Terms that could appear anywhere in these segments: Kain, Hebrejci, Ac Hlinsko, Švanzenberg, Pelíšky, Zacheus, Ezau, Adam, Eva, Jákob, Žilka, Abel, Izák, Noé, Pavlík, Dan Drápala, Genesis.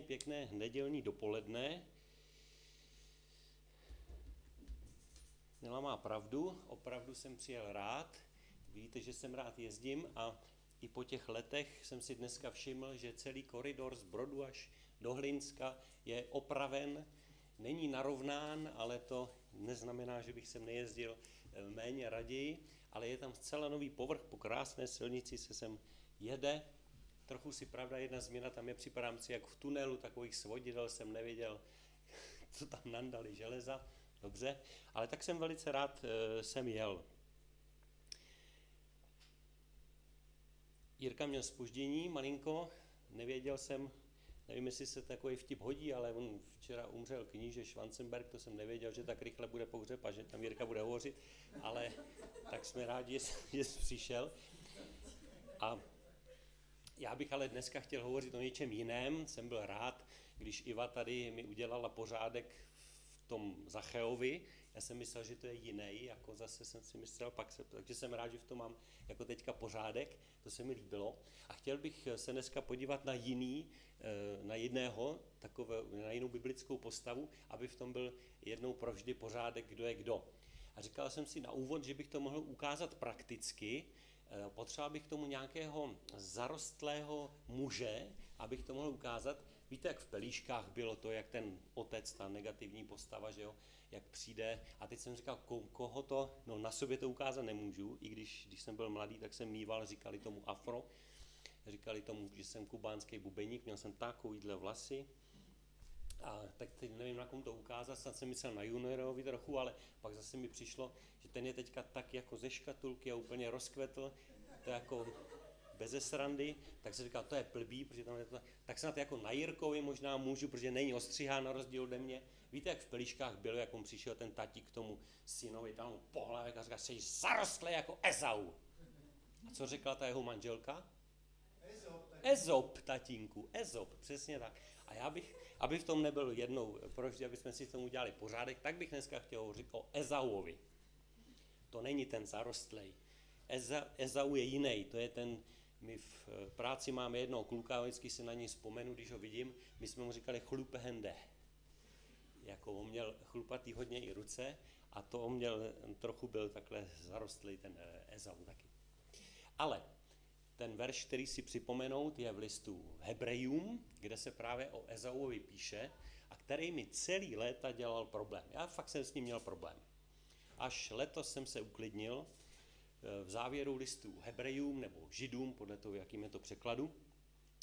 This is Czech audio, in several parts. krásně pěkné nedělní dopoledne. Nela má pravdu, opravdu jsem přijel rád. Víte, že jsem rád jezdím a i po těch letech jsem si dneska všiml, že celý koridor z Brodu až do Hlinska je opraven. Není narovnán, ale to neznamená, že bych sem nejezdil méně raději, ale je tam zcela nový povrch, po krásné silnici se sem jede. Trochu si pravda, jedna změna tam je, připadám si jak v tunelu, takových svodidel jsem nevěděl, co tam nandali železa, dobře, ale tak jsem velice rád sem jel. Jirka měl zpoždění malinko, nevěděl jsem, nevím, jestli se takový vtip hodí, ale on včera umřel kníže Švanzenberg, to jsem nevěděl, že tak rychle bude pohřeb a že tam Jirka bude hovořit, ale tak jsme rádi, že jsi přišel. A já bych ale dneska chtěl hovořit o něčem jiném. Jsem byl rád, když Iva tady mi udělala pořádek v tom Zacheovi. Já jsem myslel, že to je jiný, jako zase jsem si myslel, takže jsem rád, že v tom mám jako teďka pořádek, to se mi líbilo. A chtěl bych se dneska podívat na jinou biblickou postavu, aby v tom byl jednou provždy pořádek, kdo je kdo. A říkal jsem si na úvod, že bych to mohl ukázat prakticky. Potřeboval bych k tomu nějakého zarostlého muže, abych to mohl ukázat. Víte, jak v Pelíškách bylo to, jak ten otec, ta negativní postava, že jo, jak přijde. A teď jsem říkal, koho to, no na sobě to ukázat nemůžu, i když jsem byl mladý, tak jsem mýval, říkali tomu afro, říkali tomu, že jsem kubánský bubeník, měl jsem takovýhle vlasy. A tak teď nevím, na kom to ukázat, snad jsem myslel na juniorovi trochu, ale pak zase mi přišlo, že ten je teďka tak jako ze škatulky a úplně rozkvetl, to jako beze srandy, tak jsem říkal, to je blbý, protože tam je to, tak snad jako na Jirkovi možná můžu, protože není ostřihá na rozdíl ode mě. Víte, jak v Pelíškách bylo, jak on přišel ten tatík k tomu synovi, tam mu pohlavek a říká, jsi zarostlý jako Ezau. A co řekla ta jeho manželka? Ezop, tatínku, Ezop, přesně tak. A já bych, aby v tom nebyl jednou proždy, aby jsme si v tom udělali pořádek, tak bych dneska chtěl hovořit o Ezauovi. To není ten zarostlej. Ezau je jiný, to je ten, my v práci máme jednoho kluka, vždycky si na něj vzpomenu, když ho vidím, my jsme mu říkali chlupehende. Jako on měl chlupatý hodně i ruce a to on měl, trochu byl takhle zarostlej ten Ezau taky. Ale ten verš, který si připomenout, je v listu Hebrejům, kde se právě o Ezauovi píše a který mi celý léta dělal problém. Já fakt jsem s ním měl problém. Až letos jsem se uklidnil v závěru listu Hebrejům nebo Židům, podle toho, jakým je to překladu,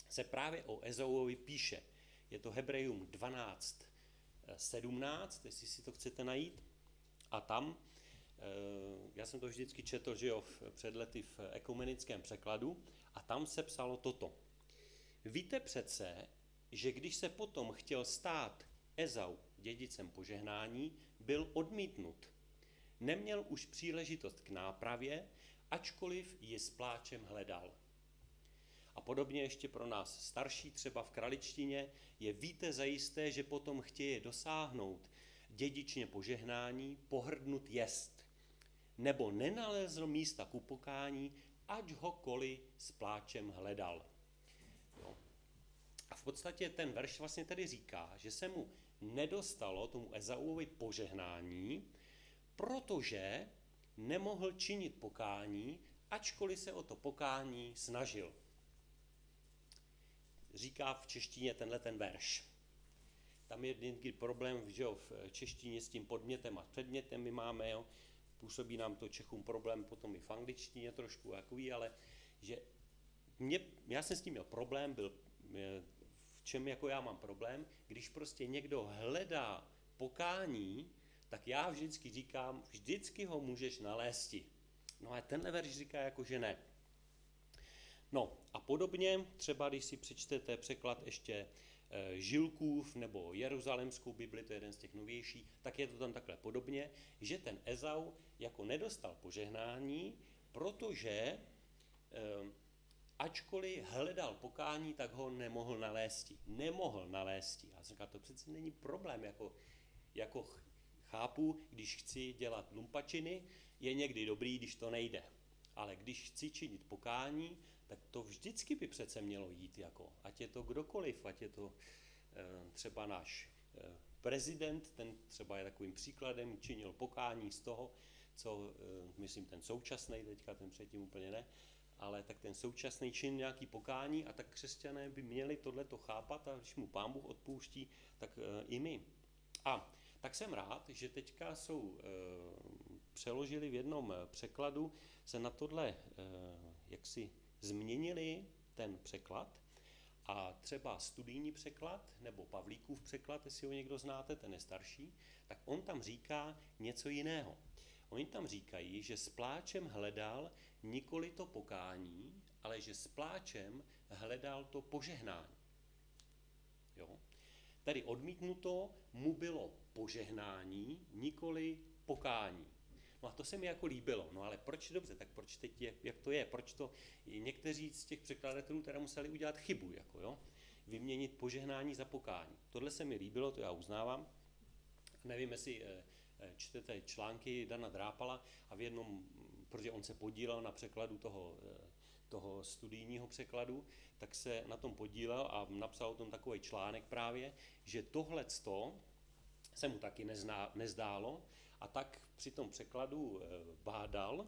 se právě o Ezauovi píše. Je to Hebrejům 12:17, jestli si to chcete najít. A tam, já jsem to vždycky četl, že jo, před lety v ekumenickém překladu, a tam se psalo toto. Víte přece, že když se potom chtěl stát Ezau dědicem požehnání, byl odmítnut. Neměl už příležitost k nápravě, ačkoliv ji s pláčem hledal. A podobně ještě pro nás starší, třeba v kraličtině, je víte zajisté, že potom chtěje dosáhnout dědičně požehnání, pohrdnut jest, nebo nenalezl místa k upokání, ať hokoli s pláčem hledal. Jo. A v podstatě ten verš vlastně tady říká, že se mu nedostalo tomu Ezauovi požehnání, protože nemohl činit pokání, ačkoliv se o to pokání snažil. Říká v češtině ten verš. Tam je někdy problém, že jo, v češtině s tím podmětem a předmětem my máme, jo. Působí nám to Čechům problém, potom i v angličtině trošku, jakový, ale že já jsem s tím měl problém, v čem jako já mám problém, když prostě někdo hledá pokání, tak já vždycky říkám, vždycky ho můžeš nalézti. No a tenhle verš říká jako, že ne. No a podobně, třeba když si přečtete překlad ještě Žilkův nebo Jeruzalemskou Bibli, to je jeden z těch novějších, tak je to tam takhle podobně, že ten Ezau jako nedostal požehnání, protože ačkoliv hledal pokání, tak ho nemohl nalézti. Nemohl nalézti. A říká, to přece není problém, jako chápu, když chci dělat lumpačiny, je někdy dobrý, když to nejde. Ale když chci činit pokání, tak to vždycky by přece mělo jít, jako, ať je to kdokoliv, ať je to třeba náš prezident, ten třeba je takovým příkladem, činil pokání z toho, co, myslím, ten současný, teďka ten předtím úplně ne, ale tak ten současný čin nějaký pokání, a tak křesťané by měli tohleto chápat, a když mu Pán Bůh odpouští, tak i my. A tak jsem rád, že teďka jsou přeložili v jednom překladu, se na tohle jaksi změnili ten překlad, a třeba studijní překlad nebo Pavlíkův překlad, jestli ho někdo znáte, ten je starší, tak on tam říká něco jiného. Oni tam říkají, že s pláčem hledal nikoli to pokání, ale že s pláčem hledal to požehnání. Jo? Tedy odmítnuto mu bylo požehnání, nikoli pokání. No a to se mi jako líbilo. No ale proč dobře, tak proč teď je, jak to je? Proč to někteří z těch překladatelů teda museli udělat chybu, jako jo? Vyměnit požehnání za pokání. Tohle se mi líbilo, to já uznávám. Nevím, jestli čtete články Dana Drápala, a v jednom, protože on se podílel na překladu toho studijního překladu, tak se na tom podílel a napsal o tom takový článek právě, že tohleto se mu taky nezdálo, a tak při tom překladu bádal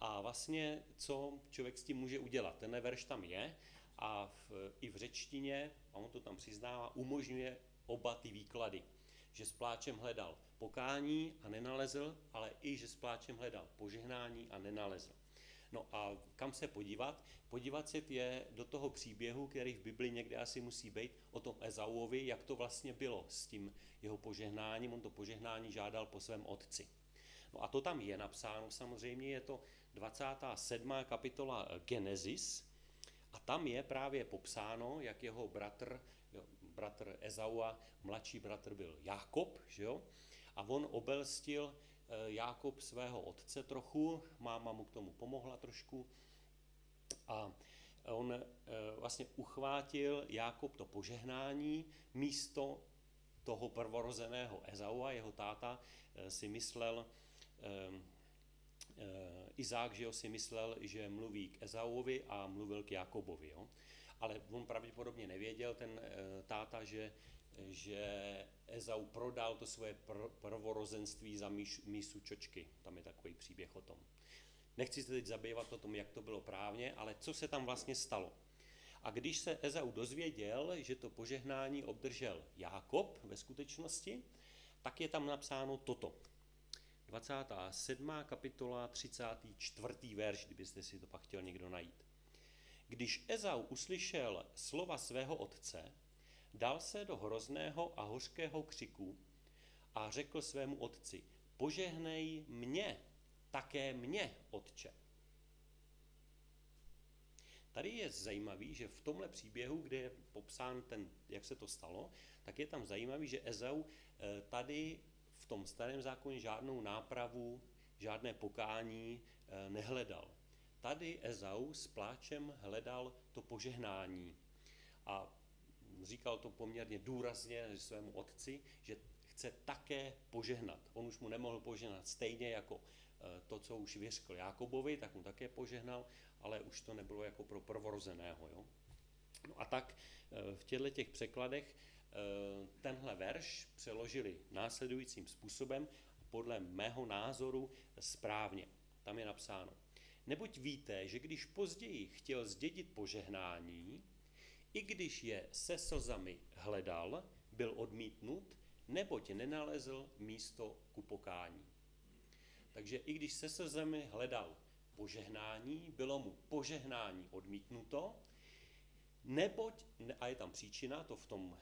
a vlastně, co člověk s tím může udělat. Ten verš tam je a i v řečtině, a on to tam přiznává, umožňuje oba ty výklady. Že s pláčem hledal pokání a nenalezl, ale i že s pláčem hledal požehnání a nenalezl. No a kam se podívat? Podívat se je do toho příběhu, který v Bibli někde asi musí být, o tom Ezauovi, jak to vlastně bylo s tím jeho požehnáním. On to požehnání žádal po svém otci. No a to tam je napsáno, samozřejmě je to 27. kapitola Genesis, a tam je právě popsáno, jak jeho bratr Ezaua, mladší bratr byl Jákob, že jo? A on obelstil Jákob svého otce trochu, máma mu k tomu pomohla trošku, a on vlastně uchvátil Jákob to požehnání místo toho prvorozeného Ezaua. Jeho táta si myslel, Izák, že jo, si myslel, že mluví k Ezauovi, a mluvil k Jákobovi, jo? Ale on pravděpodobně nevěděl, ten táta, že Ezau prodal to svoje prvorozenství za mísu čočky. Tam je takový příběh o tom. Nechci se teď zabývat o tom, jak to bylo právně, ale co se tam vlastně stalo. A když se Ezau dozvěděl, že to požehnání obdržel Jákob ve skutečnosti, tak je tam napsáno toto. 27. kapitola, 34. verš, kdybyste si to pak chtěl někdo najít. Když Ezau uslyšel slova svého otce, dal se do hrozného a hořkého křiku a řekl svému otci: požehnej mě, také mě, otče. Tady je zajímavý, že v tomhle příběhu, kde je popsán ten, jak se to stalo, tak je tam zajímavý, že Ezau tady v tom starém zákoně žádnou nápravu, žádné pokání nehledal. Tady Ezau s pláčem hledal to požehnání a říkal to poměrně důrazně svému otci, že chce také požehnat. On už mu nemohl požehnat stejně jako to, co už vyřkl Jákobovi, tak mu také požehnal, ale už to nebylo jako pro prvorozeného. Jo? No a tak v těchto těch překladech tenhle verš přeložili následujícím způsobem, podle mého názoru správně. Tam je napsáno: neboť víte, že když později chtěl zdědit požehnání, i když je se slzami hledal, byl odmítnut, neboť nenalezl místo ku pokání. Takže i když se slzami hledal požehnání, bylo mu požehnání odmítnuto, neboť, a je tam příčina, to v tom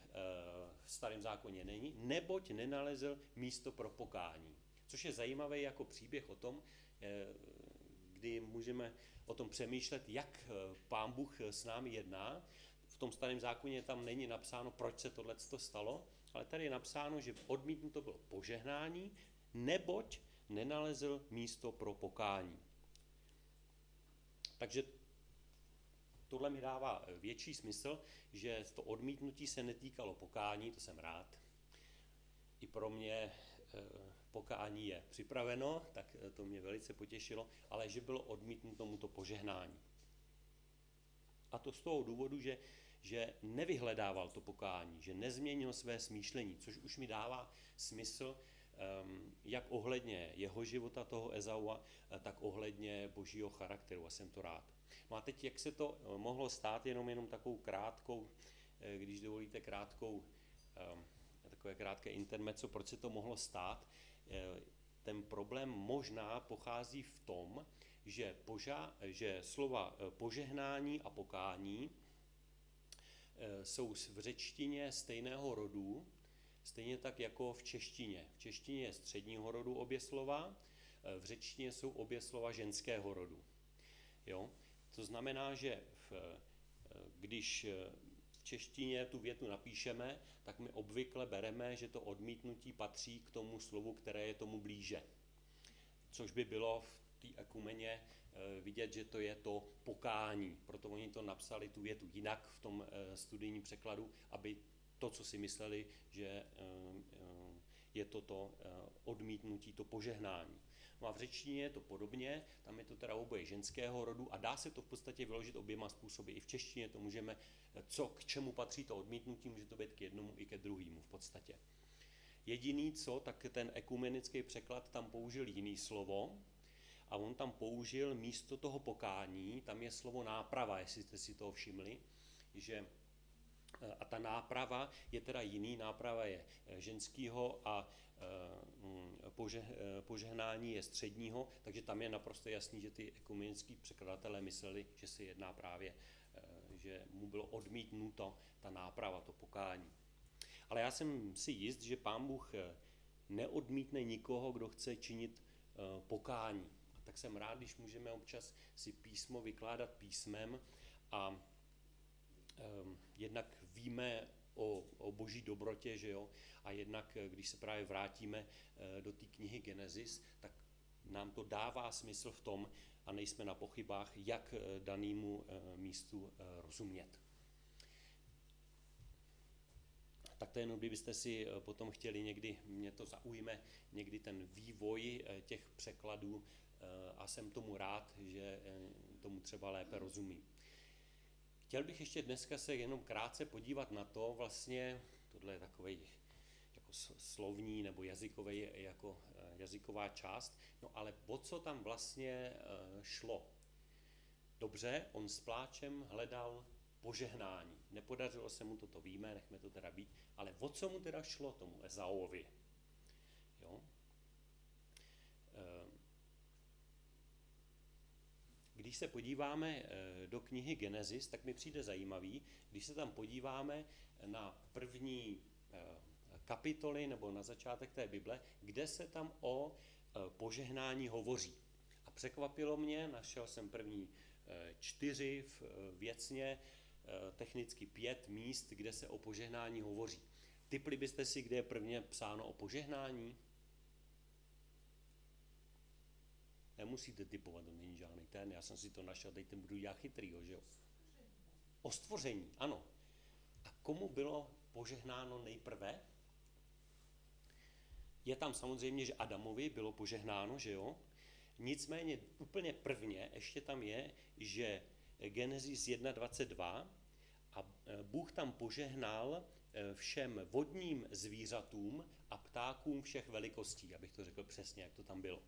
starém zákoně není, neboť nenalezl místo pro pokání. Což je zajímavý jako příběh o tom, kdy můžeme o tom přemýšlet, jak Pán Bůh s námi jedná. V tom starém zákoně tam není napsáno, proč se tohleto stalo, ale tady je napsáno, že odmítnuto bylo požehnání, neboť nenalezl místo pro pokání. Takže tohle mi dává větší smysl, že to odmítnutí se netýkalo pokání, to jsem rád. I pro mě pokání je připraveno, tak to mě velice potěšilo, ale že bylo odmítnuto mu to požehnání. A to z toho důvodu, že že nevyhledával to pokání, že nezměnil své smýšlení, což už mi dává smysl, jak ohledně jeho života, toho Ezaua, tak ohledně božího charakteru, a jsem to rád. No a teď, jak se to mohlo stát, jenom takovou krátkou, když dovolíte krátkou, takové krátké intermezzo, proč se to mohlo stát, ten problém možná pochází v tom, že slova požehnání a pokání jsou v řečtině stejného rodu, stejně tak jako v češtině. V češtině je středního rodu obě slova, v řečtině jsou obě slova ženského rodu. Jo? To znamená, že když v češtině tu větu napíšeme, tak my obvykle bereme, že to odmítnutí patří k tomu slovu, které je tomu blíže. Což by bylo v té ekumeně vidět, že to je to pokání. Proto oni to napsali tu větu jinak v tom studijním překladu, aby to, co si mysleli, že je to odmítnutí, to požehnání. No a v řečtině je to podobně, tam je to teda oboje ženského rodu a dá se to v podstatě vyložit oběma způsoby. I v češtině to můžeme, co k čemu patří to odmítnutí, může to být k jednomu i ke druhému v podstatě. Jediný co, tak ten ekumenický překlad tam použil jiný slovo a on tam použil místo toho pokání, tam je slovo náprava, jestli jste si toho všimli, že a ta náprava je teda jiný, náprava je ženskýho a požehnání je středního, takže tam je naprosto jasný, že ty ekumenický překladatelé mysleli, že se jedná právě, že mu bylo odmítnuto ta náprava, to pokání. Ale já jsem si jist, že Pán Bůh neodmítne nikoho, kdo chce činit pokání. A tak jsem rád, když můžeme občas si písmo vykládat písmem a jednak víme o boží dobrotě, že jo, a jednak, když se právě vrátíme do té knihy Genesis, tak nám to dává smysl v tom a nejsme na pochybách, jak danému místu rozumět. Tak to jenom, kdybyste si potom chtěli někdy, mě to zaujme, někdy ten vývoj těch překladů a jsem tomu rád, že tomu třeba lépe rozumím. Chtěl bych ještě dneska se jenom krátce podívat na to, vlastně, tohle je takový jako slovní nebo jazykový, jako jazyková část, no ale o co tam vlastně šlo? Dobře, on s pláčem hledal požehnání. Nepodařilo se mu to víme, nechme to teda být, ale o co mu teda šlo tomu Ezauovi? Jo? Když se podíváme do knihy Genesis, tak mi přijde zajímavý, když se tam podíváme na první kapitoly nebo na začátek té Bible, kde se tam o požehnání hovoří. A překvapilo mě, našel jsem první 4 věcně, technicky 5 míst, kde se o požehnání hovoří. Tipli byste si, kde je prvně psáno o požehnání? Nemusíte typovat, to není žádný ten, já jsem si to našel, teď ten budu dělat chytrýho, že jo? O stvoření, ano. A komu bylo požehnáno nejprve? Je tam samozřejmě, že Adamovi bylo požehnáno, že jo? Nicméně úplně prvně ještě tam je, že Genesis 1.22 a Bůh tam požehnal všem vodním zvířatům a ptákům všech velikostí, abych to řekl přesně, jak to tam bylo.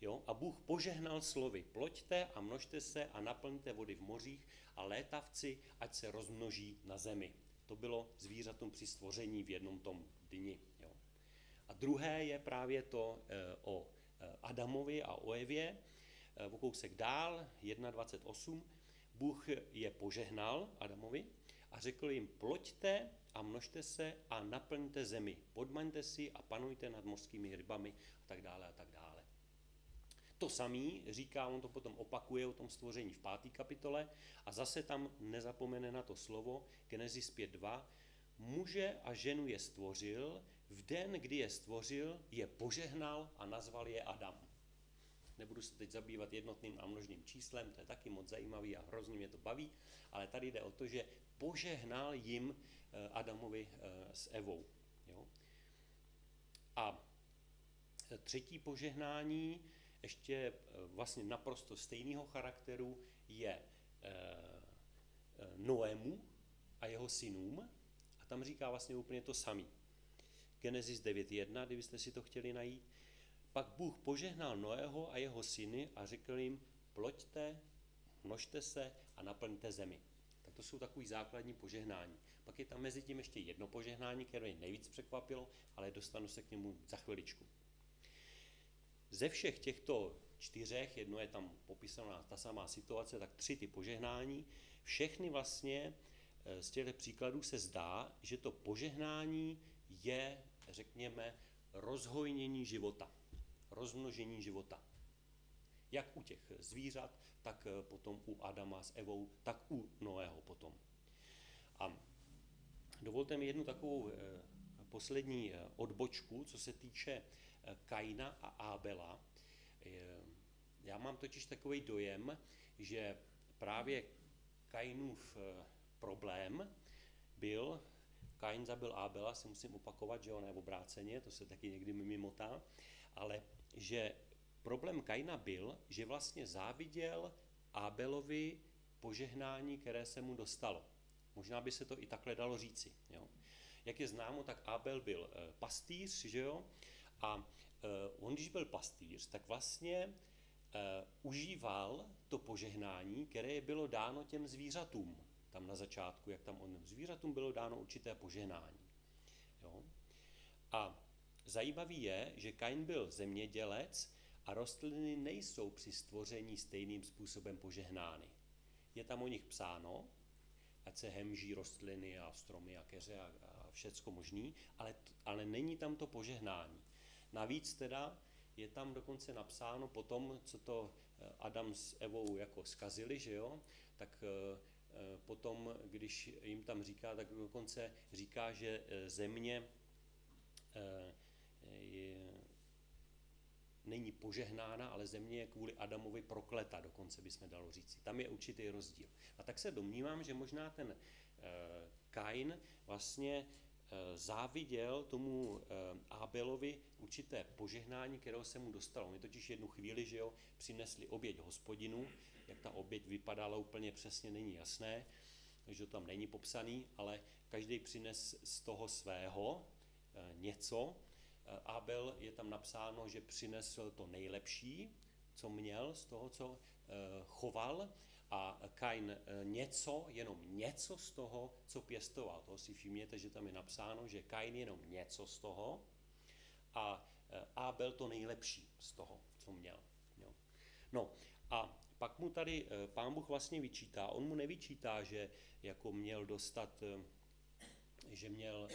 Jo? A Bůh požehnal slovy, ploďte a množte se a naplňte vody v mořích a létavci, ať se rozmnoží na zemi. To bylo zvířatům při stvoření v jednom tom dni. Jo? A druhé je právě to o Adamovi a o Evě. O kousek dál, 1.28, Bůh je požehnal Adamovi a řekl jim, ploďte a množte se a naplňte zemi, podmaňte si a panujte nad mořskými rybami a tak dále a tak dále. To samý říká, on to potom opakuje o tom stvoření v 5. kapitole a zase tam nezapomene na to slovo, Genesis 5.2, muže a ženu je stvořil, v den, kdy je stvořil, je požehnal a nazval je Adam. Nebudu se teď zabývat jednotným a množným číslem, to je taky moc zajímavý a hrozně mě to baví, ale tady jde o to, že požehnal jim Adamovi s Evou. Jo? A třetí požehnání, ještě vlastně naprosto stejného charakteru je Noému a jeho synům. A tam říká vlastně úplně to samý. Genesis 9.1, kdybyste si to chtěli najít. Pak Bůh požehnal Noého a jeho syny a řekl jim, ploďte, množte se a naplňte zemi. Tak to jsou takový základní požehnání. Pak je tam mezi tím ještě jedno požehnání, které mě nejvíc překvapilo, ale dostanu se k němu za chviličku. Ze všech těchto čtyřech, jedno je tam popísaná ta samá situace, tak tři ty požehnání, všechny vlastně z těchto příkladů se zdá, že to požehnání je, řekněme, rozhojnění života, rozmnožení života. Jak u těch zvířat, tak potom u Adama s Evou, tak u Noého potom. A dovolte mi jednu takovou poslední odbočku, co se týče Kaina a Abela. Já mám totiž takový dojem, že právě Kainův problém byl, Kain zabil Abela, si musím opakovat, že on je obráceně, to se taky někdy mimotá, ale že problém Kaina byl, že vlastně záviděl Abelovi požehnání, které se mu dostalo. Možná by se to i takhle dalo říci. Jo. Jak je známo, tak Abel byl pastýř, že jo? A on, když byl pastýř, tak vlastně užíval to požehnání, které bylo dáno těm zvířatům. Tam na začátku, jak tam on zvířatům bylo dáno určité požehnání. Jo? A zajímavý je, že Kain byl zemědělec a rostliny nejsou při stvoření stejným způsobem požehnány. Je tam o nich psáno, ať se hemží rostliny a stromy a keře a všecko možný, ale není tam to požehnání. Navíc teda je tam dokonce napsáno po tom, co to Adam s Evou jako zkazili, že jo, tak potom, když jim tam říká, tak dokonce říká, že země není požehnána, ale země je kvůli Adamovi prokleta, dokonce bychom dalo říci. Tam je určitý rozdíl. A tak se domnívám, že možná ten Kain vlastně záviděl tomu Abelovi určité požehnání, kterého se mu dostalo. Oni totiž jednu chvíli, že jo, přinesli oběť hospodinu, jak ta oběť vypadala úplně přesně, není jasné, že to tam není popsaný, ale každý přines z toho svého něco. Abel je tam napsáno, že přinesl to nejlepší, co měl z toho, co choval, a Kain něco, jenom něco z toho, co pěstoval. Toho si všimněte, že tam je napsáno, že Kain jenom něco z toho a Abel to nejlepší z toho, co měl. Jo. No a pak mu tady Pán Bůh vlastně vyčítá. On mu nevyčítá, že jako měl dostat, že měl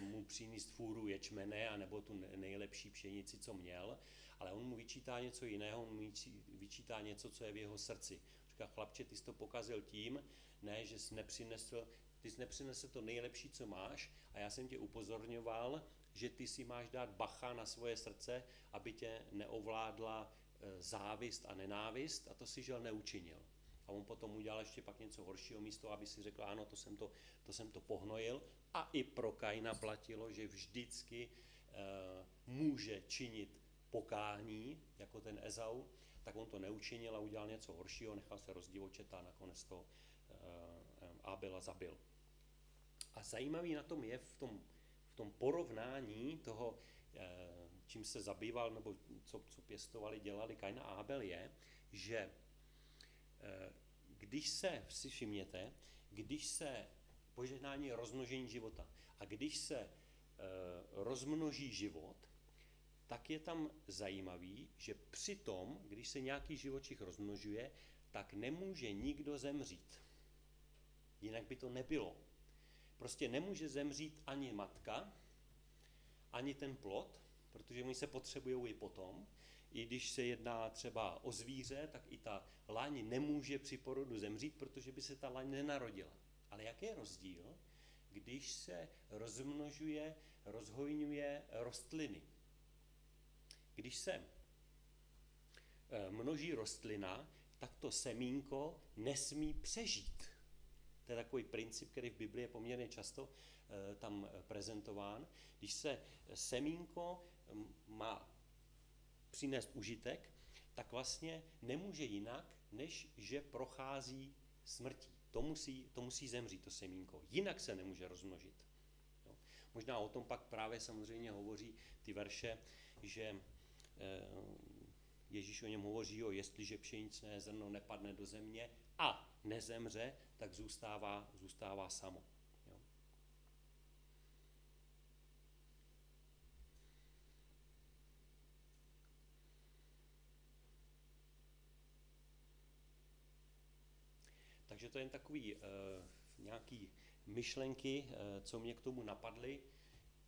mu přinést fůru ječmene anebo tu nejlepší pšenici, co měl, ale on mu vyčítá něco jiného, on mu vyčítá něco, co je v jeho srdci. Říká, chlapče, ty jsi to pokazil tím, ne, že ty jsi nepřinesl to nejlepší, co máš, a já jsem tě upozorňoval, že ty si máš dát bacha na svoje srdce, aby tě neovládla závist a nenávist, a to si žel neučinil. A on potom udělal ještě pak něco horšího místo, aby si řekl, ano, to jsem to pohnojil. A i pro Kaina platilo, že vždycky může činit pokání, jako ten Ezau, tak on to neučinil a udělal něco horšího, nechal se rozdivočet a nakonec to Abela zabil. A zajímavý na tom je v tom porovnání toho, čím se zabýval, nebo co pěstovali, dělali Kain a Abel, je, že když se, si všimněte, když se požehnání je rozmnožení života a když se rozmnoží život, tak je tam zajímavý, že přitom, když se nějaký živočich rozmnožuje, tak nemůže nikdo zemřít. Jinak by to nebylo. Prostě nemůže zemřít ani matka, ani ten plod, protože oni se potřebují i potom. I když se jedná třeba o zvíře, tak i ta laň nemůže při porodu zemřít, protože by se ta laň nenarodila. Ale jaký je rozdíl, když se rozmnožuje, rozhojňuje rostliny? Když se množí rostlina, tak to semínko nesmí přežít. To je takový princip, který v Biblii je poměrně často tam prezentován. Když se semínko má přinést užitek, tak vlastně nemůže jinak, než že prochází smrtí. To musí zemřít, to semínko. Jinak se nemůže rozmnožit. Jo. Možná o tom pak právě samozřejmě hovoří ty verše, že Ježíš o něm hovoří, jestliže pšeničné zrno nepadne do země a nezemře, tak zůstává samo. Jo. Takže to je jen takový nějaký myšlenky, co mě k tomu napadly,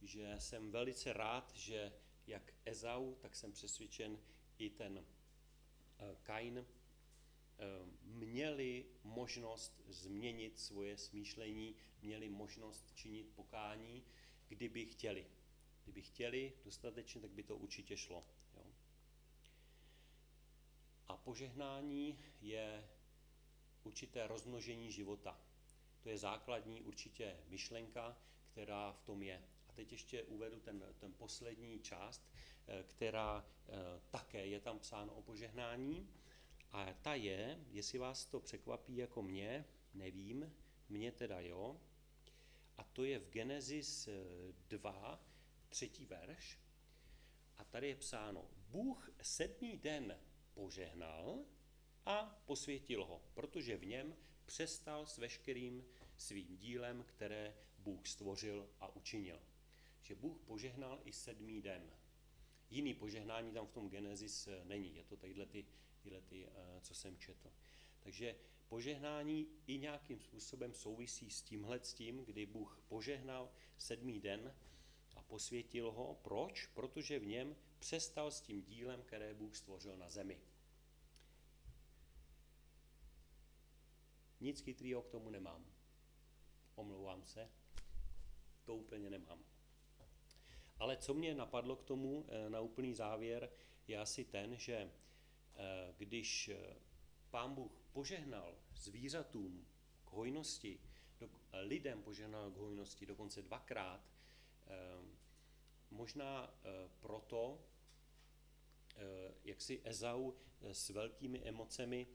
že jsem velice rád, že jak Ezau, tak jsem přesvědčen i ten Kain měli možnost změnit svoje smýšlení, měli možnost činit pokání, kdyby chtěli. Kdyby chtěli dostatečně, tak by to určitě šlo. Jo. A požehnání je určité rozmnožení života. To je základní určitě myšlenka, která v tom je. A teď ještě uvedu ten poslední část, která také je tam psáno o požehnání. A ta je, jestli vás to překvapí jako mě, nevím, mě teda jo, a to je v Genesis 2, 3. verš. A tady je psáno, Bůh 7. den požehnal a posvětil ho, protože v něm přestal s veškerým svým dílem, které Bůh stvořil a učinil. Že Bůh požehnal i 7. den. Jiný požehnání tam v tom Genesis není, je to tyhle, co jsem četl. Takže požehnání i nějakým způsobem souvisí s tím, kdy Bůh požehnal 7. den a posvětil ho. Proč? Protože v něm přestal s tím dílem, které Bůh stvořil na zemi. Nic chytrýho k tomu nemám. Omlouvám se, to úplně nemám. Ale co mě napadlo k tomu na úplný závěr, je asi ten, že když Pán Bůh požehnal zvířatům k hojnosti, lidem požehnal k hojnosti dokonce 2krát, možná proto, jak si Ezau s velkými emocemi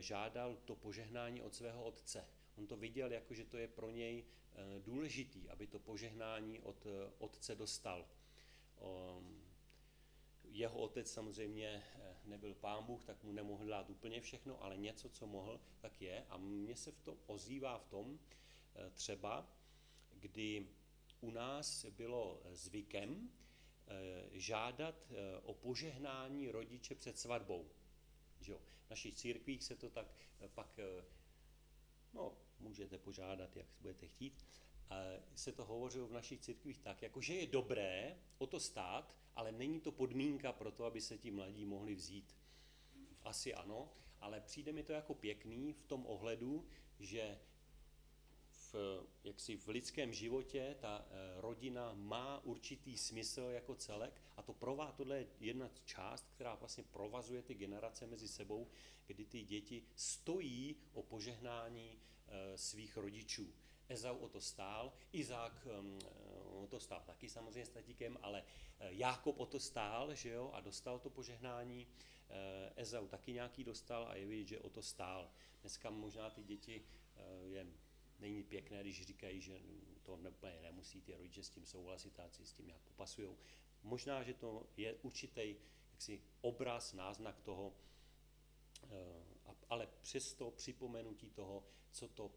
žádal to požehnání od svého otce. On to viděl, jako že to je pro něj důležitý, aby to požehnání od otce dostal. Jeho otec samozřejmě nebyl Pán Bůh, tak mu nemohl dát úplně všechno, ale něco, co mohl, tak je. A mně se v tom ozývá v tom třeba, kdy u nás bylo zvykem žádat o požehnání rodiče před svatbou. Jo. V našich církvích se to tak pak, můžete požádat, jak budete chtít, se to hovořilo v našich církvích tak, jakože je dobré o to stát, ale není to podmínka pro to, aby se ti mladí mohli vzít. Asi ano, ale přijde mi to jako pěkný v tom ohledu, že v lidském životě ta rodina má určitý smysl jako celek a tohle je jedna část, která vlastně provazuje ty generace mezi sebou, kdy ty děti stojí o požehnání svých rodičů. Ezau o to stál, Izák o to stál taky samozřejmě s tatíkem, ale Jákob o to stál, že jo, a dostal to požehnání. Ezau taky nějaký dostal a je vidět, že o to stál. Dneska možná ty děti není pěkné, když říkají, že to nemusí ty rodiče s tím souhlasit a s tím nějak popasujou. Možná, že to je určitý obraz, náznak toho, ale přesto připomenutí toho, co to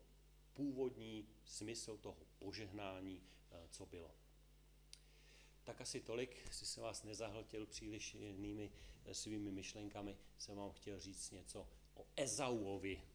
původní smysl toho požehnání, co bylo. Tak asi tolik, jestli se vás nezahltil příliš jinými svými myšlenkami, jsem vám chtěl říct něco o Ezauovi.